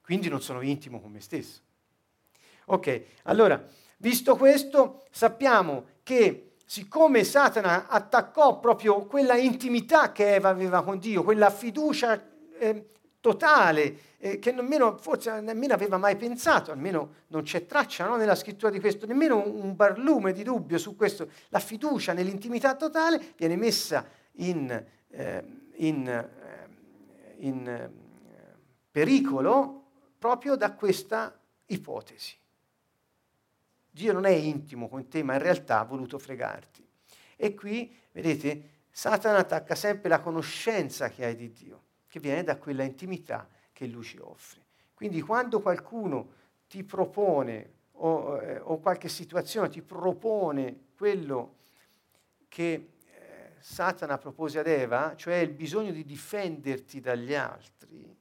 Quindi non sono intimo con me stesso. Ok, allora, visto questo, sappiamo che siccome Satana attaccò proprio quella intimità che Eva aveva con Dio, quella fiducia totale, che nemmeno, forse nemmeno aveva mai pensato, almeno non c'è traccia, no, nella scrittura di questo, nemmeno un barlume di dubbio su questo, la fiducia nell'intimità totale viene messa in pericolo proprio da questa ipotesi. Dio non è intimo con te, ma in realtà ha voluto fregarti. E qui, vedete, Satana attacca sempre la conoscenza che hai di Dio, che viene da quella intimità che lui ci offre. Quindi quando qualcuno ti propone, o qualche situazione ti propone quello che Satana propose ad Eva, cioè il bisogno di difenderti dagli altri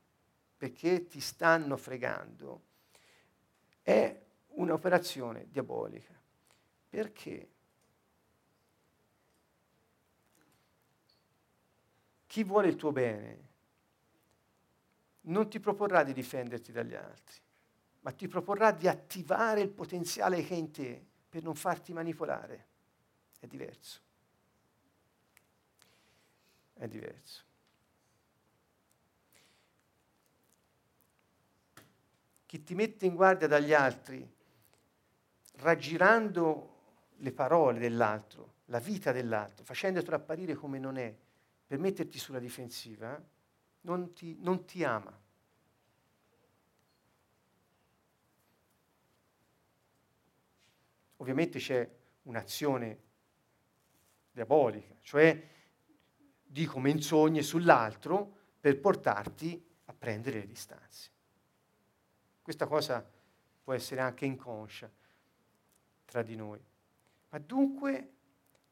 perché ti stanno fregando, è un'operazione diabolica. Perché? Chi vuole il tuo bene non ti proporrà di difenderti dagli altri, ma ti proporrà di attivare il potenziale che è in te per non farti manipolare. È diverso. È diverso. Chi ti mette in guardia dagli altri, raggirando le parole dell'altro, la vita dell'altro, facendotelo apparire come non è, per metterti sulla difensiva, non ti ama. Ovviamente c'è un'azione diabolica, cioè dico menzogne sull'altro per portarti a prendere le distanze. Questa cosa può essere anche inconscia tra di noi. Ma dunque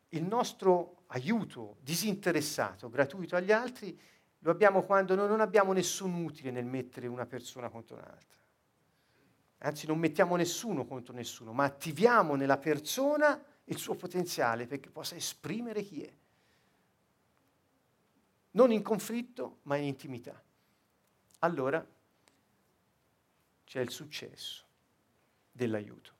il nostro aiuto disinteressato, gratuito agli altri, lo abbiamo quando noi non abbiamo nessun utile nel mettere una persona contro un'altra. Anzi, non mettiamo nessuno contro nessuno, ma attiviamo nella persona il suo potenziale perché possa esprimere chi è. Non in conflitto, ma in intimità. Allora c'è il successo dell'aiuto.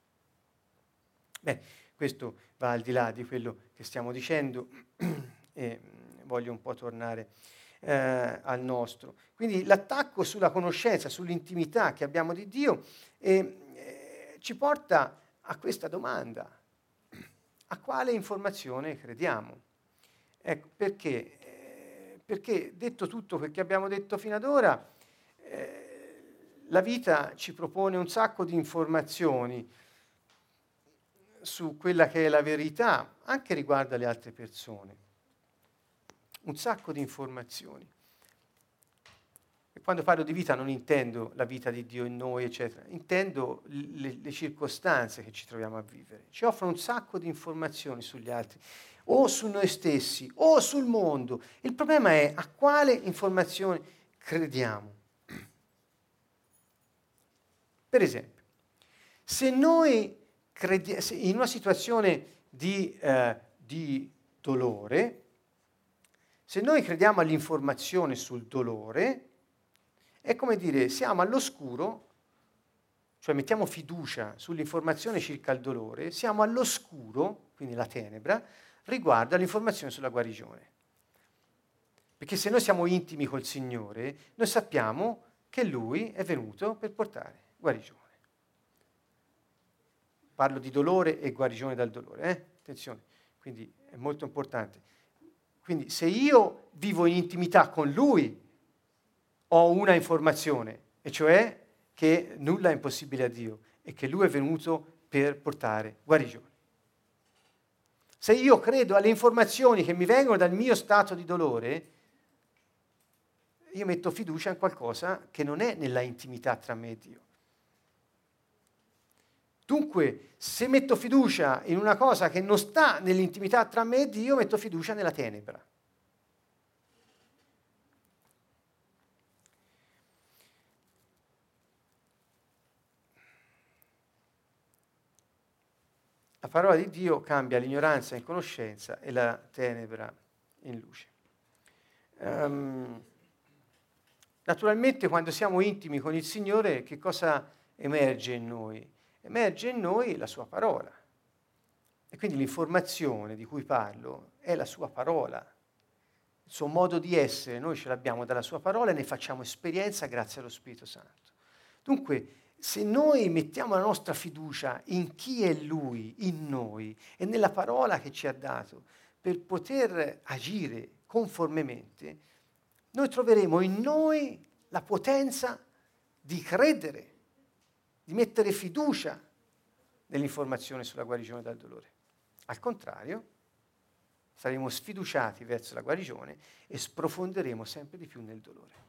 Beh, questo va al di là di quello che stiamo dicendo e voglio un po' tornare al nostro. Quindi l'attacco sulla conoscenza, sull'intimità che abbiamo di Dio ci porta a questa domanda. A quale informazione crediamo? Ecco, perché detto tutto quel che abbiamo detto fino ad ora, la vita ci propone un sacco di informazioni su quella che è la verità, anche riguardo alle altre persone. Un sacco di informazioni. E quando parlo di vita non intendo la vita di Dio in noi, eccetera. Intendo le circostanze che ci troviamo a vivere. Ci offrono un sacco di informazioni sugli altri, o su noi stessi, o sul mondo. Il problema è a quale informazione crediamo. Per esempio, se noi crediamo in una situazione di dolore, se noi crediamo all'informazione sul dolore, è come dire, siamo all'oscuro, cioè mettiamo fiducia sull'informazione circa il dolore, siamo all'oscuro, quindi la tenebra, riguardo all'informazione sulla guarigione. Perché se noi siamo intimi col Signore, noi sappiamo che Lui è venuto per portare guarigione. Parlo di dolore e guarigione dal dolore, attenzione, quindi è molto importante. Quindi se io vivo in intimità con Lui, ho una informazione, e cioè che nulla è impossibile a Dio e che Lui è venuto per portare guarigione. Se io credo alle informazioni che mi vengono dal mio stato di dolore, io metto fiducia in qualcosa che non è nella intimità tra me e Dio. Dunque, se metto fiducia in una cosa che non sta nell'intimità tra me e Dio, metto fiducia nella tenebra. La parola di Dio cambia l'ignoranza in conoscenza e la tenebra in luce. Naturalmente, quando siamo intimi con il Signore, che cosa emerge in noi? Emerge in noi la sua parola. E quindi l'informazione di cui parlo è la sua parola. Il suo modo di essere, noi ce l'abbiamo dalla sua parola e ne facciamo esperienza grazie allo Spirito Santo. Dunque, se noi mettiamo la nostra fiducia in chi è Lui, in noi, e nella parola che ci ha dato, per poter agire conformemente, noi troveremo in noi la potenza di credere, di mettere fiducia nell'informazione sulla guarigione dal dolore. Al contrario, saremo sfiduciati verso la guarigione e sprofonderemo sempre di più nel dolore.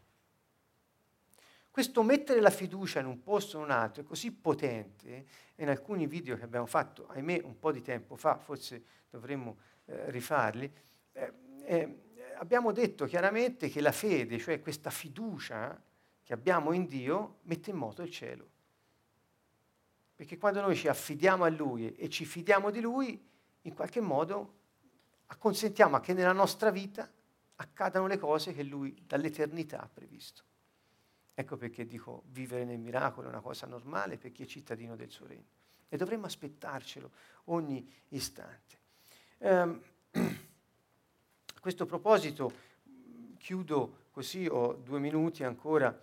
Questo mettere la fiducia in un posto o in un altro è così potente, e in alcuni video che abbiamo fatto, ahimè, un po' di tempo fa, forse dovremmo rifarli, abbiamo detto chiaramente che la fede, cioè questa fiducia che abbiamo in Dio, mette in moto il cielo. Perché quando noi ci affidiamo a Lui e ci fidiamo di Lui, in qualche modo acconsentiamo che nella nostra vita accadano le cose che Lui dall'eternità ha previsto. Ecco perché dico vivere nel miracolo è una cosa normale per chi è cittadino del suo regno. E dovremmo aspettarcelo ogni istante. A questo proposito chiudo così, ho 2 minuti ancora.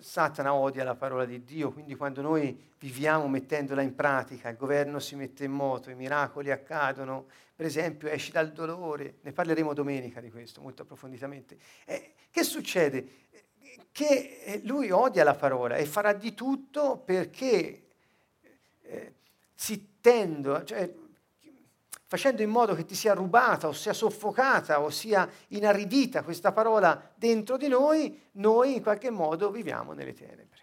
Satana odia la parola di Dio, quindi quando noi viviamo mettendola in pratica, il governo si mette in moto, i miracoli accadono, per esempio esci dal dolore, ne parleremo domenica di questo molto approfonditamente. Che succede? Che lui odia la parola e farà di tutto perché facendo in modo che ti sia rubata o sia soffocata o sia inaridita questa parola dentro di noi in qualche modo viviamo nelle tenebre.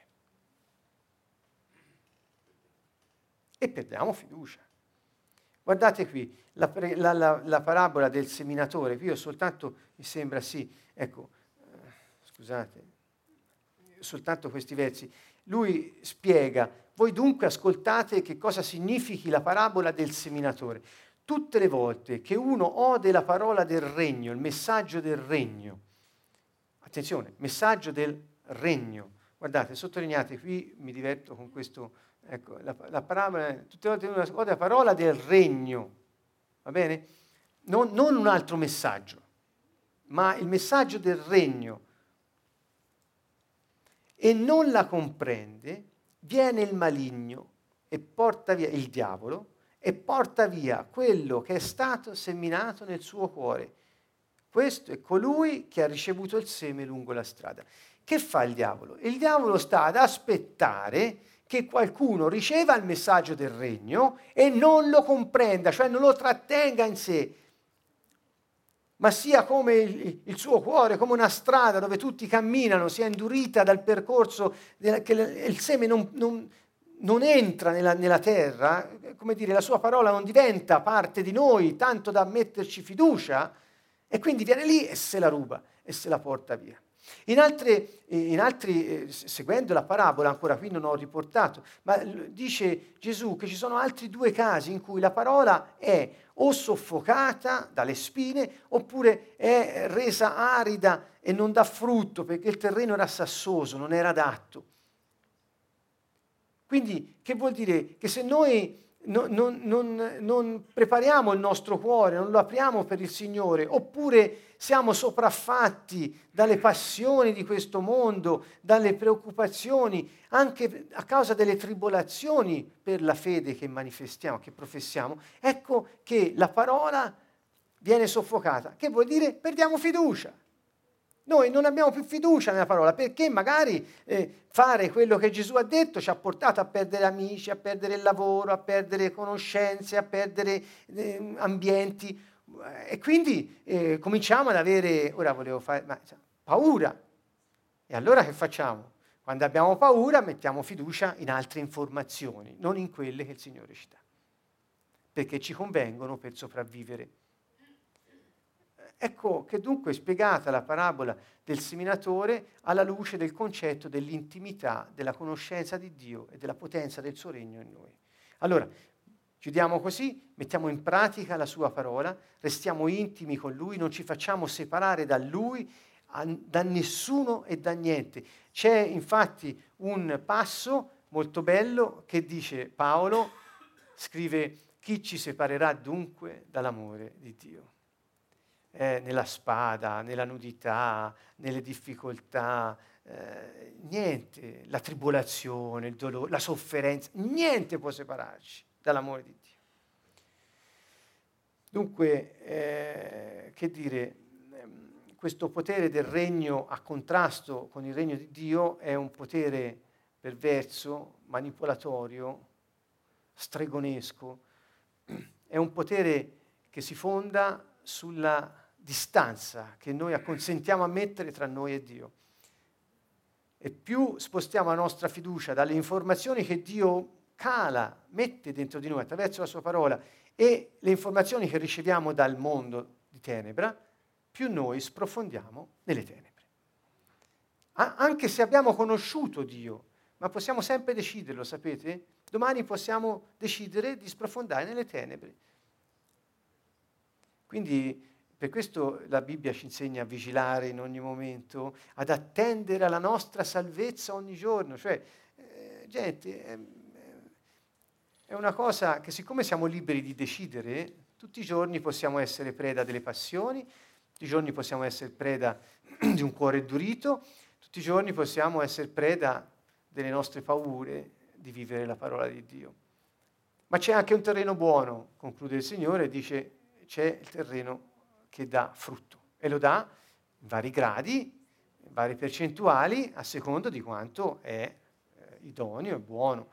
E perdiamo fiducia. Guardate qui, la parabola del seminatore, qui ho soltanto, mi sembra sì, ecco, scusate, soltanto questi versi. Lui spiega, voi dunque ascoltate che cosa significhi la parabola del seminatore. Tutte le volte che uno ode la parola del regno, il messaggio del regno, attenzione, messaggio del regno, guardate, sottolineate qui, mi diverto con questo, ecco, la parabola, tutte le volte che uno ode la parola del regno, va bene? Non un altro messaggio, ma il messaggio del regno, e non la comprende, viene il maligno e porta via il diavolo, e porta via quello che è stato seminato nel suo cuore. Questo è colui che ha ricevuto il seme lungo la strada. Che fa il diavolo? Il diavolo sta ad aspettare che qualcuno riceva il messaggio del regno e non lo comprenda, cioè non lo trattenga in sé, ma sia come il suo cuore, come una strada dove tutti camminano, sia indurita dal percorso, che il seme non entra nella terra, come dire, la sua parola non diventa parte di noi, tanto da metterci fiducia, e quindi viene lì e se la ruba e se la porta via. In altri seguendo la parabola, ancora qui non ho riportato, ma dice Gesù che ci sono altri 2 casi in cui la parola è o soffocata dalle spine oppure è resa arida e non dà frutto perché il terreno era sassoso, non era adatto. Quindi che vuol dire? Che se noi non prepariamo il nostro cuore, non lo apriamo per il Signore, oppure siamo sopraffatti dalle passioni di questo mondo, dalle preoccupazioni, anche a causa delle tribolazioni per la fede che manifestiamo, che professiamo, ecco che la parola viene soffocata. Che vuol dire? Perdiamo fiducia. Noi non abbiamo più fiducia nella parola, perché magari fare quello che Gesù ha detto ci ha portato a perdere amici, a perdere il lavoro, a perdere conoscenze, a perdere ambienti. E quindi cominciamo ad avere, paura. E allora che facciamo? Quando abbiamo paura mettiamo fiducia in altre informazioni, non in quelle che il Signore ci dà, perché ci convengono per sopravvivere. Ecco che dunque è spiegata la parabola del seminatore alla luce del concetto dell'intimità, della conoscenza di Dio e della potenza del suo regno in noi. Allora, Chiudiamo così, mettiamo in pratica la sua parola, restiamo intimi con lui, non ci facciamo separare da lui, da nessuno e da niente. C'è infatti un passo molto bello che dice Paolo, scrive: chi ci separerà dunque dall'amore di Dio? Nella spada, nella nudità, nelle difficoltà, niente, la tribolazione, il dolore, la sofferenza, niente può separarci dall'amore di Dio. Dunque, che dire, questo potere del regno a contrasto con il regno di Dio è un potere perverso, manipolatorio, stregonesco, è un potere che si fonda sulla distanza che noi acconsentiamo a mettere tra noi e Dio. E più spostiamo la nostra fiducia dalle informazioni che Dio cala, mette dentro di noi attraverso la sua parola, e le informazioni che riceviamo dal mondo di tenebra, più noi sprofondiamo nelle tenebre. Anche se abbiamo conosciuto Dio, ma possiamo sempre deciderlo, sapete? Domani possiamo decidere di sprofondare nelle tenebre. Quindi per questo la Bibbia ci insegna a vigilare in ogni momento, ad attendere alla nostra salvezza ogni giorno. Cioè, gente, è una cosa che, siccome siamo liberi di decidere, tutti i giorni possiamo essere preda delle passioni, tutti i giorni possiamo essere preda di un cuore durito, tutti i giorni possiamo essere preda delle nostre paure di vivere la parola di Dio. Ma c'è anche un terreno buono, conclude il Signore, dice: c'è il terreno che dà frutto, e lo dà in vari gradi, in varie percentuali, a secondo di quanto è idoneo e buono.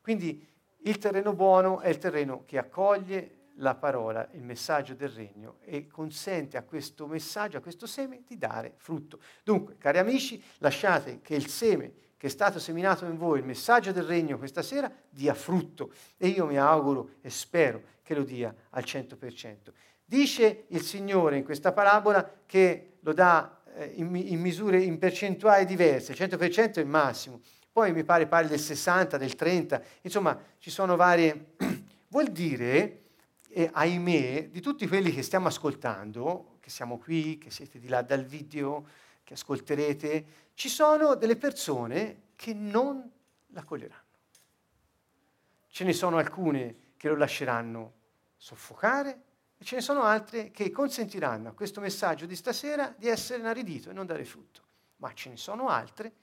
Quindi il terreno buono è il terreno che accoglie la parola, il messaggio del regno, e consente a questo messaggio, a questo seme, di dare frutto. Dunque, cari amici, lasciate che il seme che è stato seminato in voi, il messaggio del regno questa sera, dia frutto, e io mi auguro e spero che lo dia al 100%. Dice il Signore in questa parabola che lo dà in misure, in percentuali diverse, il 100% è il massimo, poi mi pare parli del 60, del 30, insomma ci sono varie... Vuol dire, ahimè, di tutti quelli che stiamo ascoltando, che siamo qui, che siete di là dal video, che ascolterete, ci sono delle persone che non la coglieranno. Ce ne sono alcune che lo lasceranno soffocare e ce ne sono altre che consentiranno a questo messaggio di stasera di essere inaridito e non dare frutto. Ma ce ne sono altre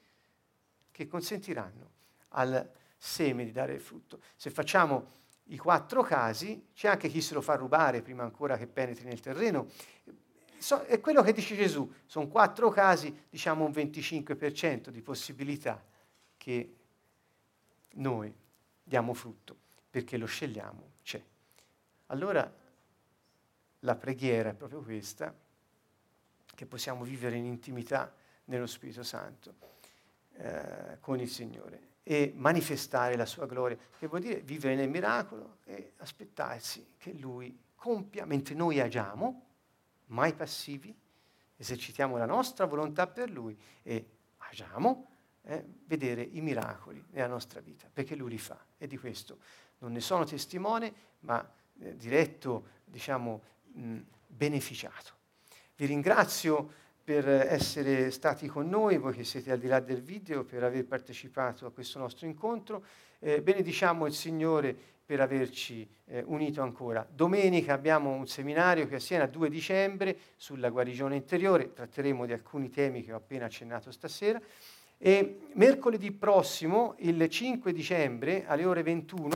che consentiranno al seme di dare frutto. Se facciamo i 4 casi, c'è anche chi se lo fa rubare prima ancora che penetri nel terreno. È quello che dice Gesù, sono 4 casi, diciamo un 25% di possibilità che noi diamo frutto, perché lo scegliamo, c'è. Allora la preghiera è proprio questa, che possiamo vivere in intimità nello Spirito Santo, con il Signore, e manifestare la sua gloria, che vuol dire vivere nel miracolo e aspettarsi che Lui compia, mentre noi agiamo, mai passivi, esercitiamo la nostra volontà per Lui e agiamo, vedere i miracoli nella nostra vita, perché Lui li fa. E di questo non ne sono testimone, ma diretto, diciamo, beneficiato. Vi ringrazio per essere stati con noi, voi che siete al di là del video, per aver partecipato a questo nostro incontro. Benediciamo il Signore per averci unito ancora. Domenica abbiamo un seminario che è a Siena, 2 dicembre, sulla guarigione interiore. Tratteremo di alcuni temi che ho appena accennato stasera. E mercoledì prossimo, il 5 dicembre, alle ore 21,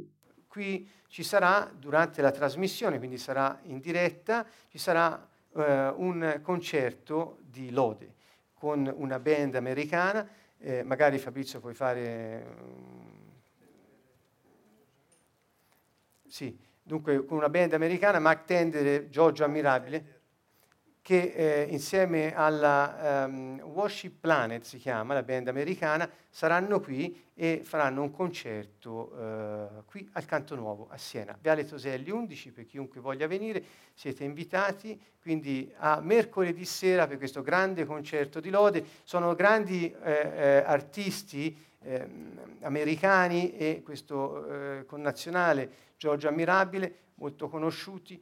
qui ci sarà, durante la trasmissione, quindi sarà in diretta, ci sarà un concerto di lode con una band americana. Magari Fabrizio puoi fare... Sì, dunque con una band americana, Mark Tendere, Giorgio Ammirabile, che insieme alla Worship Planet, si chiama, la band americana, saranno qui e faranno un concerto qui al Canto Nuovo a Siena, Viale Toselli 11, per chiunque voglia venire, siete invitati, quindi a mercoledì sera per questo grande concerto di lode. Sono grandi artisti americani e questo connazionale Giorgio Ammirabile, molto conosciuti,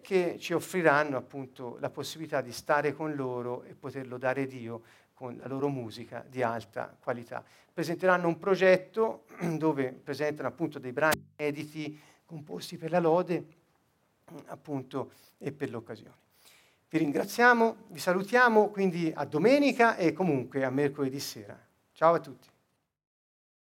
che ci offriranno appunto la possibilità di stare con loro e poterlo dare Dio con la loro musica di alta qualità. Presenteranno un progetto dove presentano appunto dei brani editi composti per la lode appunto e per l'occasione. Vi ringraziamo, vi salutiamo, quindi a domenica e comunque a mercoledì sera. Ciao a tutti.